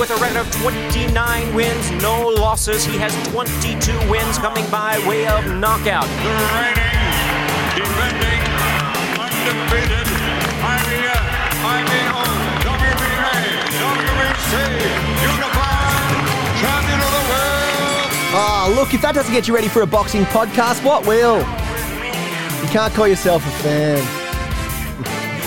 with a record of 29 wins, no losses. He has 22 wins coming by way of knockout. The reigning, defending, undefeated IBO, WBA, WBC, unified champion of the world. Ah, look, if that doesn't get you ready for a boxing podcast, what will? You can't call yourself a fan.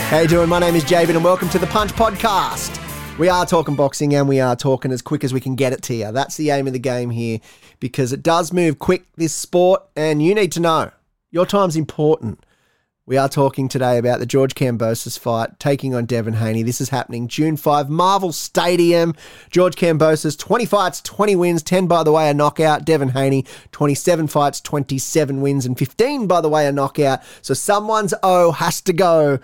How you doing? My name is Jabin and welcome to the Punch Podcast. We are talking boxing and we are talking as quick as we can get it to you. That's the aim of the game here because it does move quick, this sport, and you need to know. Your time's important. We are talking today about the George Kambosos fight, taking on Devin Haney. This is happening June 5, Marvel Stadium. George Kambosos, 20 fights, 20 wins, 10 by the way a knockout. Devin Haney, 27 fights, 27 wins, and 15 by the way a knockout. So someone's O has to go.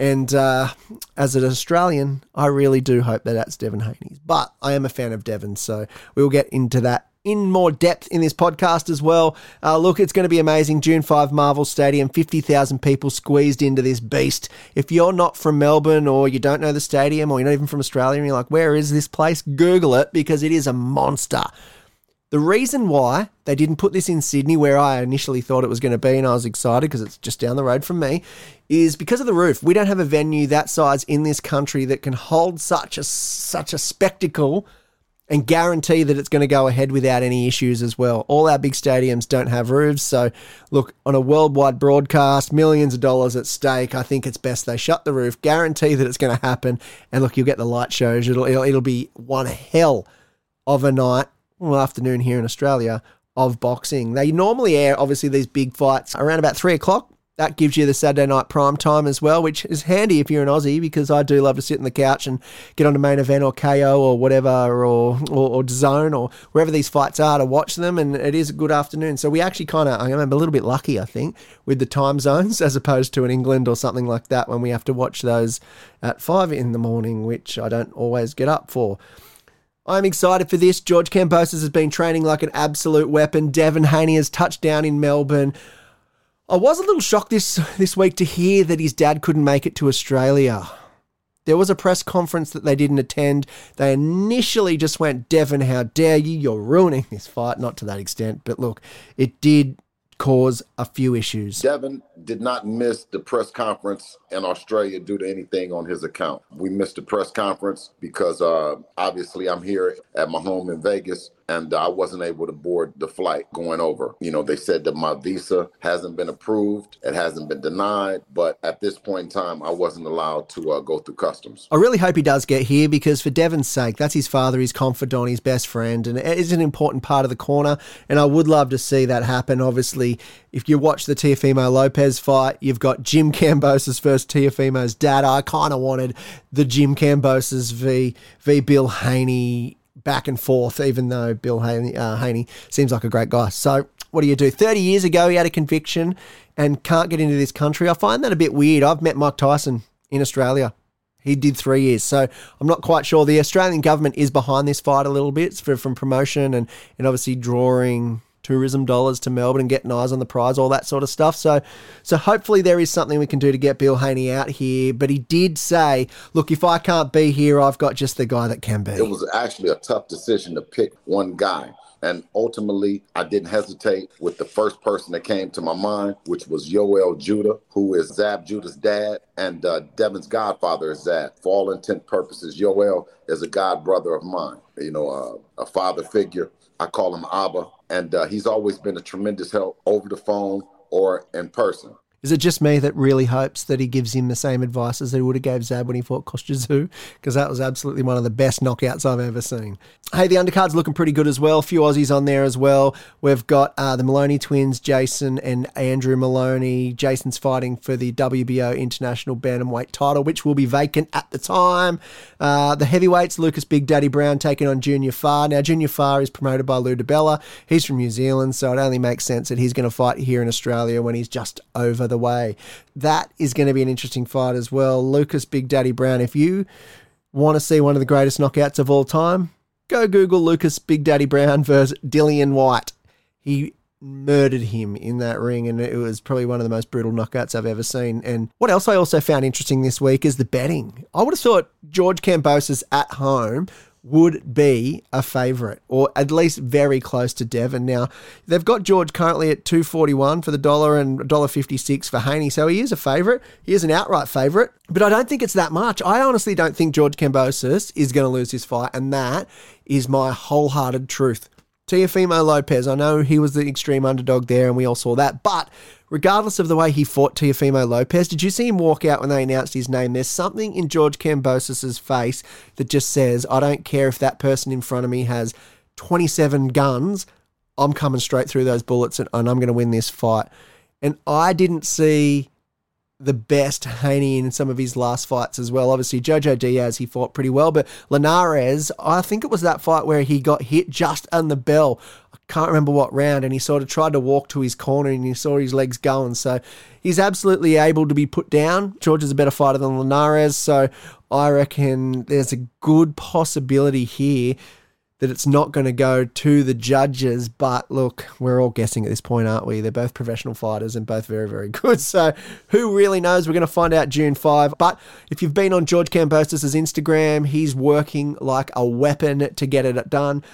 And as an Australian, I really do hope that that's Devin Haney's. But I am a fan of Devin, so we'll get into that in more depth in this podcast as well. Look, it's going to be amazing. June 5, Marvel Stadium, 50,000 people squeezed into this beast. If you're not from Melbourne or you don't know the stadium or you're not even from Australia and you're like, where is this place? Google it because it is a monster. The reason why they didn't put this in Sydney, where I initially thought it was going to be and I was excited because it's just down the road from me, is because of the roof. We don't have a venue that size in this country that can hold such a spectacle and guarantee that it's going to go ahead without any issues as well. All our big stadiums don't have roofs. So, look, on a worldwide broadcast, millions of dollars at stake, I think it's best they shut the roof, guarantee that it's going to happen, and, look, you'll get the light shows. It'll be one hell of a night. Well, afternoon here in Australia of boxing. They normally air, obviously, these big fights around about 3 o'clock. That gives you the Saturday night prime time as well, which is handy if you're an Aussie because I do love to sit on the couch and get on to Main Event or KO or whatever or Zone or wherever these fights are to watch them, and it is a good afternoon. So we actually I'm a little bit lucky, I think, with the time zones as opposed to in England or something like that when we have to watch those at 5 in the morning, which I don't always get up for. I'm excited for this. George Kambosos has been training like an absolute weapon. Devin Haney has touched down in Melbourne. I was a little shocked this week to hear that his dad couldn't make it to Australia. There was a press conference that they didn't attend. They initially just went, Devin, how dare you? You're ruining this fight. Not to that extent, but look, it did cause a few issues. Devin did not miss the press conference in Australia due to anything on his account. We missed the press conference because obviously I'm here at my home in Vegas and I wasn't able to board the flight going over. You know, they said that my visa hasn't been approved. It hasn't been denied. But at this point in time, I wasn't allowed to go through customs. I really hope he does get here because for Devin's sake, that's his father, his confidant, his best friend. And it is an important part of the corner. And I would love to see that happen. Obviously, if you watch the Teofimo Lopez fight, you've got Jim Kambosos versus Teofimo's dad. I kind of wanted the Jim Kambosos v Bill Haney back and forth, even though Bill Haney seems like a great guy. So what do you do? 30 years ago, he had a conviction and can't get into this country. I find that a bit weird. I've met Mike Tyson in Australia. He did 3 years. So I'm not quite sure. The Australian government is behind this fight a little bit from promotion and obviously drawing tourism dollars to Melbourne and getting eyes on the prize, all that sort of stuff. So hopefully there is something we can do to get Bill Haney out here. But he did say, look, if I can't be here, I've got just the guy that can be. It was actually a tough decision to pick one guy. And ultimately, I didn't hesitate with the first person that came to my mind, which was Yoel Judah, who is Zab Judah's dad, and Devin's godfather is Zab. For all intent purposes, Yoel is a god brother of mine, you know, a father figure. I call him Abba, and he's always been a tremendous help over the phone or in person. Is it just me that really hopes that he gives him the same advice as he would have gave Zab when he fought Kostya Zoo? Because that was absolutely one of the best knockouts I've ever seen. Hey, the undercard's looking pretty good as well. A few Aussies on there as well. We've got the Maloney twins, Jason and Andrew Maloney. Jason's fighting for the WBO International Bantamweight title, which will be vacant at the time. The heavyweights, Lucas Big Daddy Brown taking on Junior Farr. Now, Junior Farr is promoted by Lou DiBella. He's from New Zealand, so it only makes sense that he's going to fight here in Australia when he's just over the way. That is going to be an interesting fight as well. Lucas Big Daddy Brown, if you want to see one of the greatest knockouts of all time, go Google Lucas Big Daddy Brown versus Dillian White. He murdered him in that ring, and it was probably one of the most brutal knockouts I've ever seen. And what else I also found interesting this week is the betting. I would have thought George Kambosos at home would be a favourite, or at least very close to Devin. Now, they've got George currently at $2.41 for the dollar and $1.56 for Haney, so he is a favourite. He is an outright favourite, but I don't think it's that much. I honestly don't think George Kambosos is going to lose his fight, and that is my wholehearted truth. Teofimo Lopez, I know he was the extreme underdog there and we all saw that, but regardless of the way he fought Teofimo Lopez, did you see him walk out when they announced his name? There's something in George Kambosos's face that just says, I don't care if that person in front of me has 27 guns, I'm coming straight through those bullets and I'm going to win this fight. And I didn't see the best Haney in some of his last fights as well. Obviously, Jojo Diaz, he fought pretty well, but Linares, I think it was that fight where he got hit just on the bell. I can't remember what round, and he sort of tried to walk to his corner and you saw his legs going. So he's absolutely able to be put down. George is a better fighter than Linares, so I reckon there's a good possibility here that it's not going to go to the judges. But look, we're all guessing at this point, aren't we? They're both professional fighters and both very, very good. So who really knows? We're going to find out June 5. But if you've been on George Kambosos' Instagram, he's working like a weapon to get it done.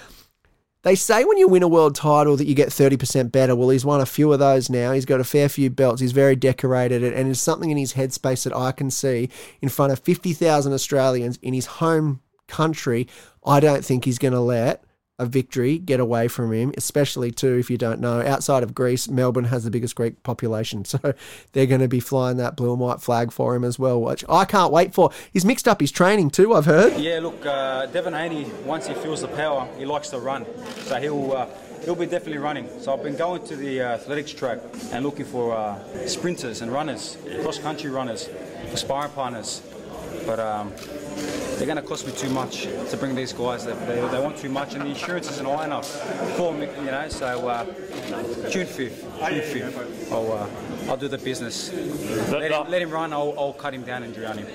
They say when you win a world title that you get 30% better. Well, he's won a few of those now. He's got a fair few belts. He's very decorated. And there's something in his headspace that I can see in front of 50,000 Australians in his home country. I don't think he's going to let a victory get away from him, especially too, if you don't know, outside of Greece, Melbourne has the biggest Greek population. So they're going to be flying that blue and white flag for him as well, which I can't wait for. He's mixed up his training too, I've heard. Yeah, look, Devin Haney, once he feels the power, he likes to run. So he'll be definitely running. So I've been going to the athletics track and looking for sprinters and runners, cross-country runners, aspiring partners. But they're going to cost me too much to bring these guys. They want too much, and the insurance isn't high enough for me, you know. So June 5th, I'll do the business. Let him run. I'll cut him down and drown him.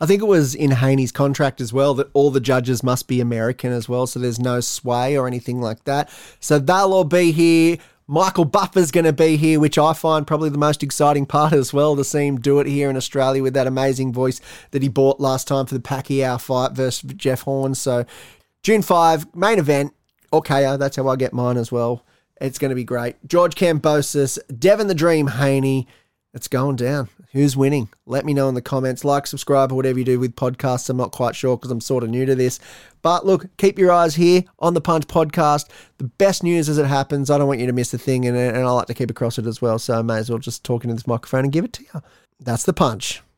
I think it was in Haney's contract as well that all the judges must be American as well, so there's no sway or anything like that. So they'll all be here. Michael Buffer's going to be here, which I find probably the most exciting part as well, to see him do it here in Australia with that amazing voice that he bought last time for the Pacquiao fight versus Jeff Horn. So June 5, main event, or KO, that's how I get mine as well. It's going to be great. George Kambosos, Devin the Dream Haney. It's going down. Who's winning? Let me know in the comments. Like, subscribe, or whatever you do with podcasts. I'm not quite sure because I'm sort of new to this. But look, keep your eyes here on The Punch Podcast. The best news as it happens. I don't want you to miss a thing, and I like to keep across it as well. So I may as well just talk into this microphone and give it to you. That's The Punch.